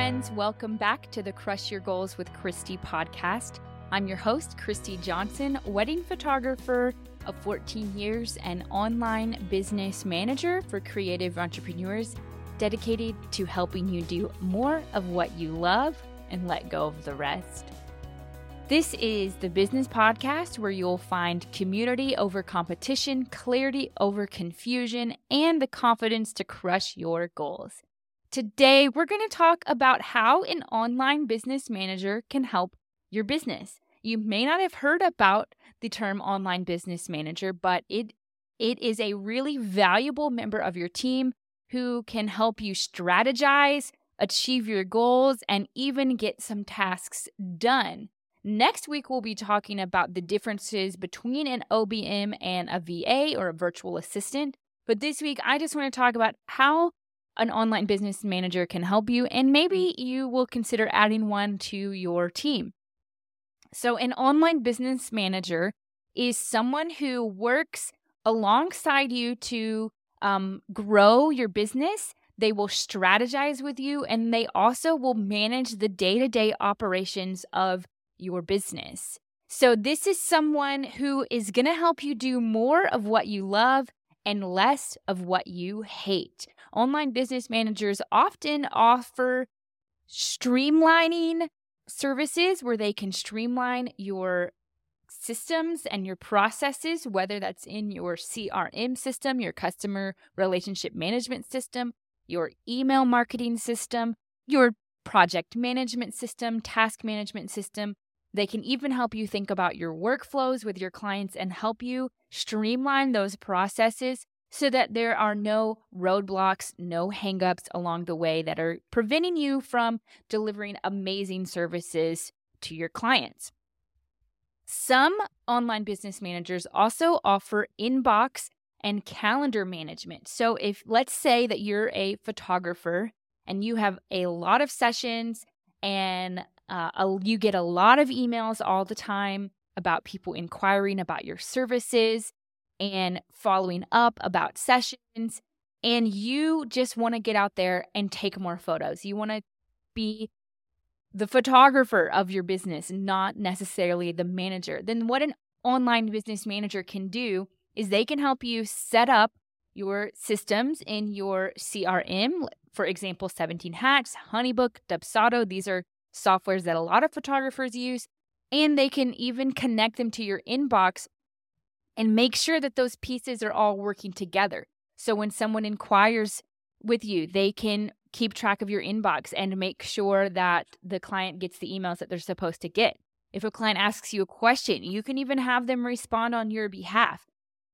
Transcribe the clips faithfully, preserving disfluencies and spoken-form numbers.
friends, welcome back to the Crush Your Goals with Christi podcast. I'm your host, Christy Johnson, wedding photographer of fourteen years and online business manager for creative entrepreneurs, dedicated to helping you do more of what you love and let go of the rest. This is the business podcast where you'll find community over competition, clarity over confusion, and the confidence to crush your goals. Today, we're going to talk about how an online business manager can help your business. You may not have heard about the term online business manager, but it it is a really valuable member of your team who can help you strategize, achieve your goals, and even get some tasks done. Next week, we'll be talking about the differences between an O B M and a V A, or a virtual assistant. But this week, I just want to talk about how an online business manager can help you, and maybe you will consider adding one to your team. So an online business manager is someone who works alongside you to um, grow your business. They will strategize with you, and they also will manage the day-to-day operations of your business. So this is someone who is going to help you do more of what you love and less of what you hate. Online business managers often offer streamlining services where they can streamline your systems and your processes, whether that's in your C R M system, your customer relationship management system, your email marketing system, your project management system, task management system. They can even help you think about your workflows with your clients and help you streamline those processes so that there are no roadblocks, no hangups along the way that are preventing you from delivering amazing services to your clients. Some online business managers also offer inbox and calendar management. So if let's say that you're a photographer and you have a lot of sessions and Uh, a, you get a lot of emails all the time about people inquiring about your services and following up about sessions, and you just want to get out there and take more photos. You want to be the photographer of your business, not necessarily the manager. Then what an online business manager can do is they can help you set up your systems in your C R M. For example, seventeen hats, HoneyBook, Dubsado. These are softwares that a lot of photographers use, and they can even connect them to your inbox and make sure that those pieces are all working together. So when someone inquires with you, they can keep track of your inbox and make sure that the client gets the emails that they're supposed to get. If a client asks you a question, you can even have them respond on your behalf.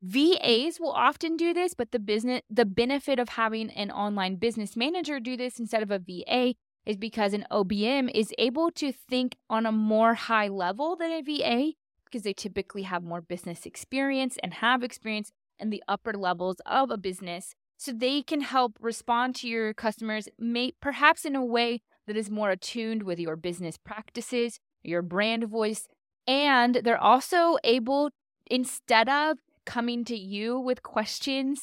V As will often do this, but the business, the benefit of having an online business manager do this instead of a V A is because an O B M is able to think on a more high level than a V A because they typically have more business experience and have experience in the upper levels of a business. So they can help respond to your customers, may, perhaps in a way that is more attuned with your business practices, your brand voice, and they're also able, instead of coming to you with questions,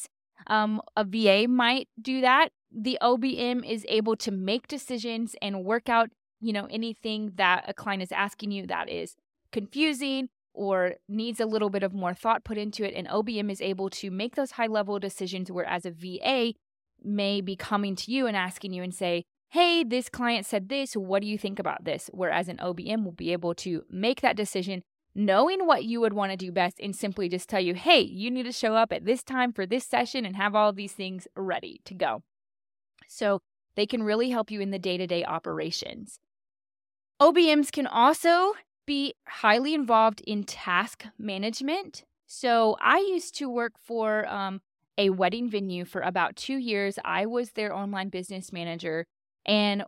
um, a V A might do that. The O B M is able to make decisions and work out, you know, anything that a client is asking you that is confusing or needs a little bit of more thought put into it. And O B M is able to make those high-level decisions, whereas a V A may be coming to you and asking you and say, hey, this client said this, what do you think about this? Whereas an O B M will be able to make that decision knowing what you would want to do best and simply just tell you, hey, you need to show up at this time for this session and have all these things ready to go. So they can really help you in the day-to-day operations. O B Ms can also be highly involved in task management. So I used to work for um, a wedding venue for about two years. I was their online business manager. And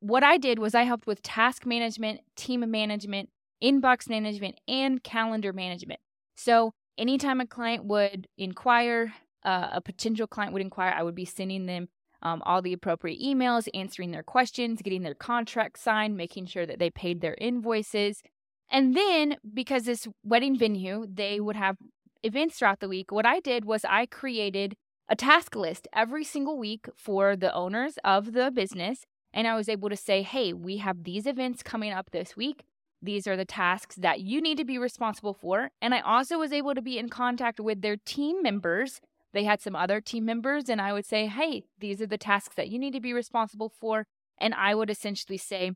what I did was I helped with task management, team management, inbox management, and calendar management. So anytime a client would inquire, uh, a potential client would inquire, I would be sending them Um, all the appropriate emails, answering their questions, getting their contract signed, making sure that they paid their invoices. And then, because this wedding venue, they would have events throughout the week, what I did was I created a task list every single week for the owners of the business, And I was able to say, hey, we have these events coming up this week. These are the tasks that you need to be responsible for. And I also was able to be in contact with their team members. They had some other team members, and I would say, hey, these are the tasks that you need to be responsible for. And I would essentially say,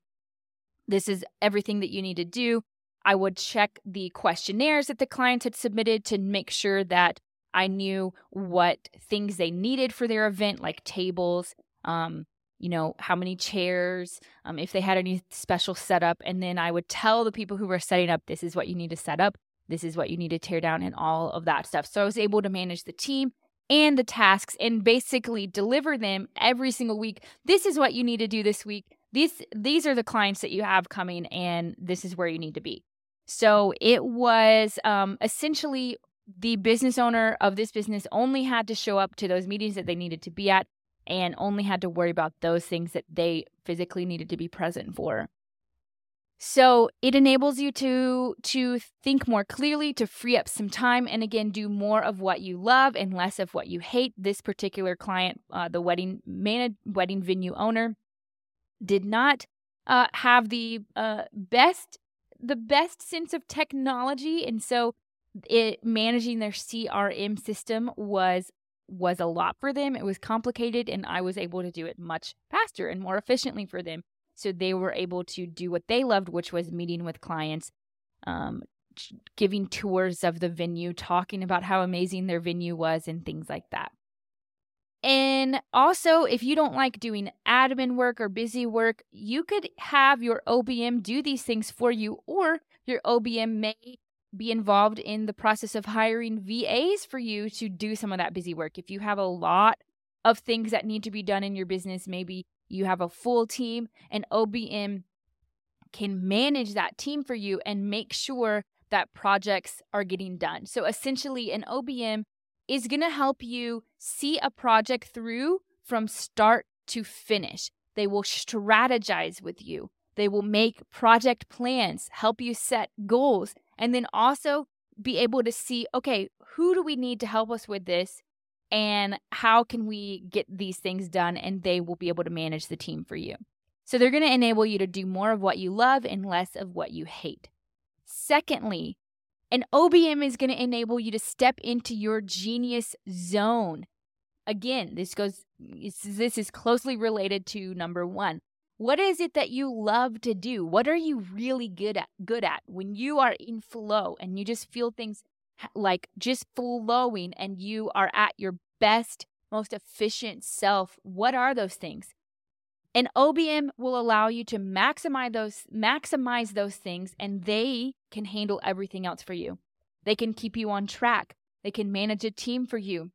this is everything that you need to do. I would check the questionnaires that the clients had submitted to make sure that I knew what things they needed for their event, like tables, um, you know, how many chairs, um, if they had any special setup. And then I would tell the people who were setting up, this is what you need to set up, this is what you need to tear down, and all of that stuff. So I was able to manage the team and the tasks and basically deliver them every single week. This is what you need to do this week. These these are the clients that you have coming, and this is where you need to be. So it was um, essentially the business owner of this business only had to show up to those meetings that they needed to be at and only had to worry about those things that they physically needed to be present for. So it enables you to to think more clearly, to free up some time, and again, do more of what you love and less of what you hate. This particular client, uh, the wedding man- wedding venue owner, did not uh, have the uh, best the best sense of technology, and so it, managing their C R M system was was a lot for them. It was complicated, and I was able to do it much faster and more efficiently for them. So they were able to do what they loved, which was meeting with clients, um, giving tours of the venue, talking about how amazing their venue was and things like that. And also, if you don't like doing admin work or busy work, you could have your O B M do these things for you, or your O B M may be involved in the process of hiring V As for you to do some of that busy work. If you have a lot of things that need to be done in your business, maybe you have a full team, and O B M can manage that team for you and make sure that projects are getting done. So essentially, an O B M is going to help you see a project through from start to finish. They will strategize with you. They will make project plans, help you set goals, and then also be able to see, okay, who do we need to help us with this? And how can we get these things done? And they will be able to manage the team for you. So they're going to enable you to do more of what you love and less of what you hate. Secondly, an O B M is going to enable you to step into your genius zone. Again, this goes. This is closely related to number one. What is it that you love to do? What are you really good at? Good at when you are in flow and you just feel things like just flowing and you are at your best, most efficient self. What are those things? An O B M will allow you to maximize those, maximize those things, and they can handle everything else for you. They can keep you on track. They can manage a team for you.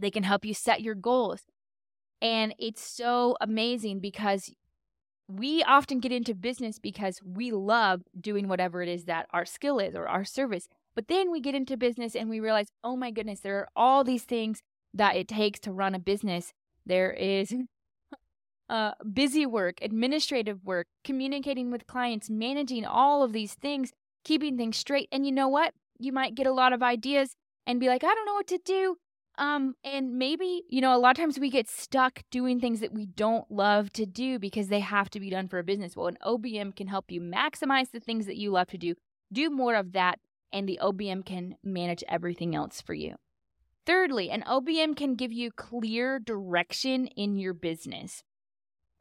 They can help you set your goals. And it's so amazing because we often get into business because we love doing whatever it is that our skill is or our service. But then we get into business and we realize, oh my goodness, there are all these things that it takes to run a business. There is uh, busy work, administrative work, communicating with clients, managing all of these things, keeping things straight. And you know what? You might get a lot of ideas and be like, I don't know what to do. Um, and maybe, you know, a lot of times we get stuck doing things that we don't love to do because they have to be done for a business. Well, an O B M can help you maximize the things that you love to do, do more of that. And the O B M can manage everything else for you. Thirdly, an O B M can give you clear direction in your business.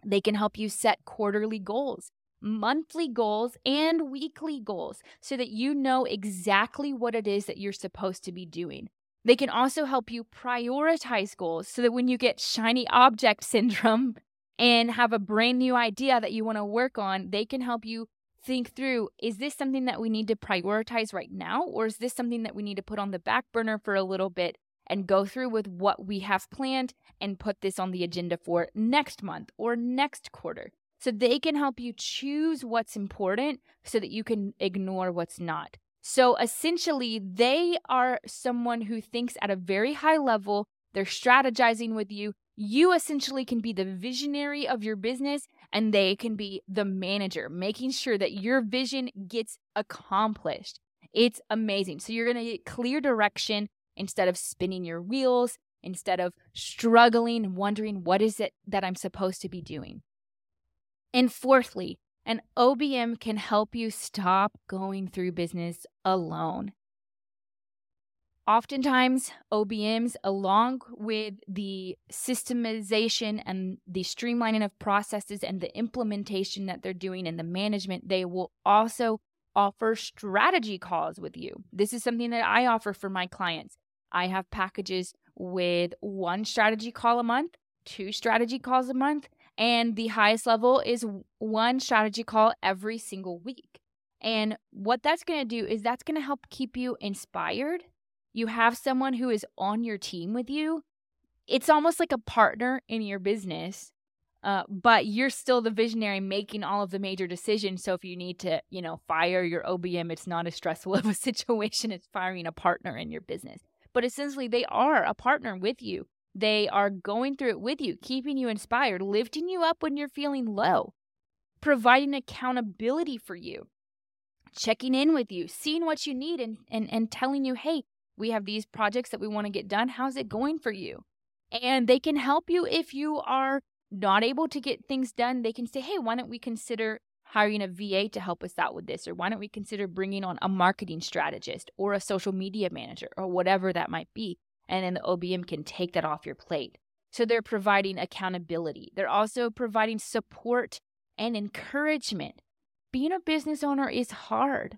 They can help you set quarterly goals, monthly goals, and weekly goals so that you know exactly what it is that you're supposed to be doing. They can also help you prioritize goals so that when you get shiny object syndrome and have a brand new idea that you want to work on, they can help you think through, is this something that we need to prioritize right now? Or is this something that we need to put on the back burner for a little bit and go through with what we have planned and put this on the agenda for next month or next quarter? So they can help you choose what's important so that you can ignore what's not. So essentially, they are someone who thinks at a very high level. They're strategizing with you. You essentially can be the visionary of your business, and they can be the manager, making sure that your vision gets accomplished. It's amazing. So you're going to get clear direction instead of spinning your wheels, instead of struggling and wondering what is it that I'm supposed to be doing. And fourthly, an O B M can help you stop going through business alone. Oftentimes, O B Ms, along with the systemization and the streamlining of processes and the implementation that they're doing and the management, they will also offer strategy calls with you. This is something that I offer for my clients. I have packages with one strategy call a month, two strategy calls a month, and the highest level is one strategy call every single week. And what that's going to do is that's going to help keep you inspired. You have someone who is on your team with you. It's almost like a partner in your business, uh, but you're still the visionary making all of the major decisions. So if you need to, you know, fire your O B M, it's not as stressful of a situation as firing a partner in your business. But essentially, they are a partner with you. They are going through it with you, keeping you inspired, lifting you up when you're feeling low, providing accountability for you, checking in with you, seeing what you need and, and, and telling you, hey, we have these projects that we want to get done. How's it going for you? And they can help you if you are not able to get things done. They can say, hey, why don't we consider hiring a V A to help us out with this? Or why don't we consider bringing on a marketing strategist or a social media manager or whatever that might be? And then the O B M can take that off your plate. So they're providing accountability. They're also providing support and encouragement. Being a business owner is hard.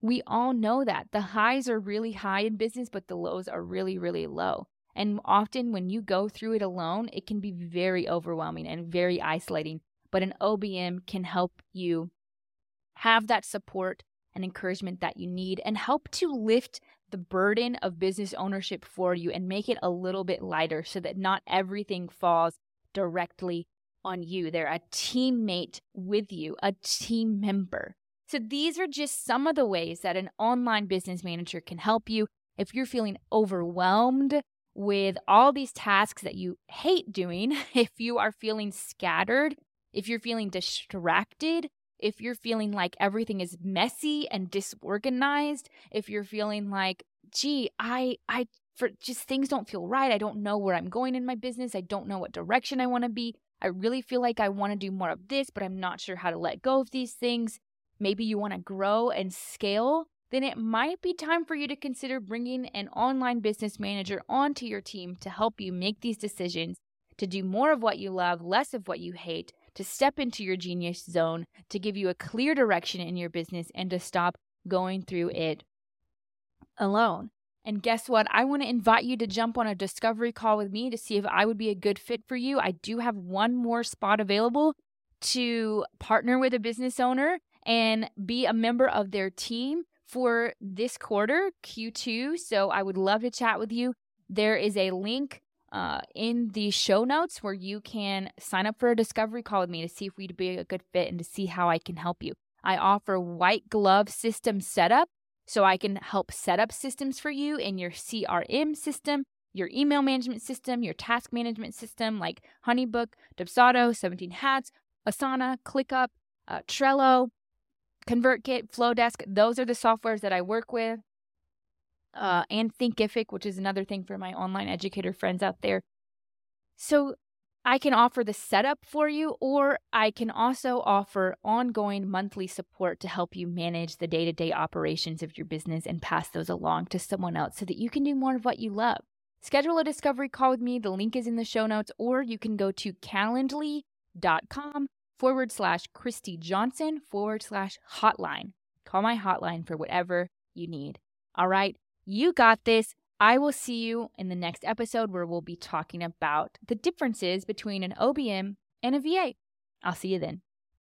We all know that. The highs are really high in business, but the lows are really, really low. And often when you go through it alone, it can be very overwhelming and very isolating. But an O B M can help you have that support and encouragement that you need and help to lift the burden of business ownership for you and make it a little bit lighter so that not everything falls directly on you. They're a teammate with you, a team member. So these are just some of the ways that an online business manager can help you. If you're feeling overwhelmed with all these tasks that you hate doing, if you are feeling scattered, if you're feeling distracted, if you're feeling like everything is messy and disorganized, if you're feeling like, gee, I, I, for just things don't feel right. I don't know where I'm going in my business. I don't know what direction I want to be. I really feel like I want to do more of this, but I'm not sure how to let go of these things. Maybe you want to grow and scale, then it might be time for you to consider bringing an online business manager onto your team to help you make these decisions, to do more of what you love, less of what you hate, to step into your genius zone, to give you a clear direction in your business, and to stop going through it alone. And guess what? I want to invite you to jump on a discovery call with me to see if I would be a good fit for you. I do have one more spot available to partner with a business owner and be a member of their team for this quarter, Q two. So I would love to chat with you. There is a link uh, in the show notes where you can sign up for a discovery call with me to see if we'd be a good fit and to see how I can help you. I offer white glove system setup, so I can help set up systems for you in your C R M system, your email management system, your task management system like HoneyBook, Dubsado, seventeen hats, Asana, ClickUp, uh, Trello, ConvertKit, Flowdesk. Those are the softwares that I work with. Uh, and Thinkific, which is another thing for my online educator friends out there. So I can offer the setup for you, or I can also offer ongoing monthly support to help you manage the day-to-day operations of your business and pass those along to someone else so that you can do more of what you love. Schedule a discovery call with me. The link is in the show notes, or you can go to calendly dot com forward slash Christy Johnson, forward slash hotline. Call my hotline for whatever you need. All right, you got this. I will see you in the next episode where we'll be talking about the differences between an O B M and a V A. I'll see you then.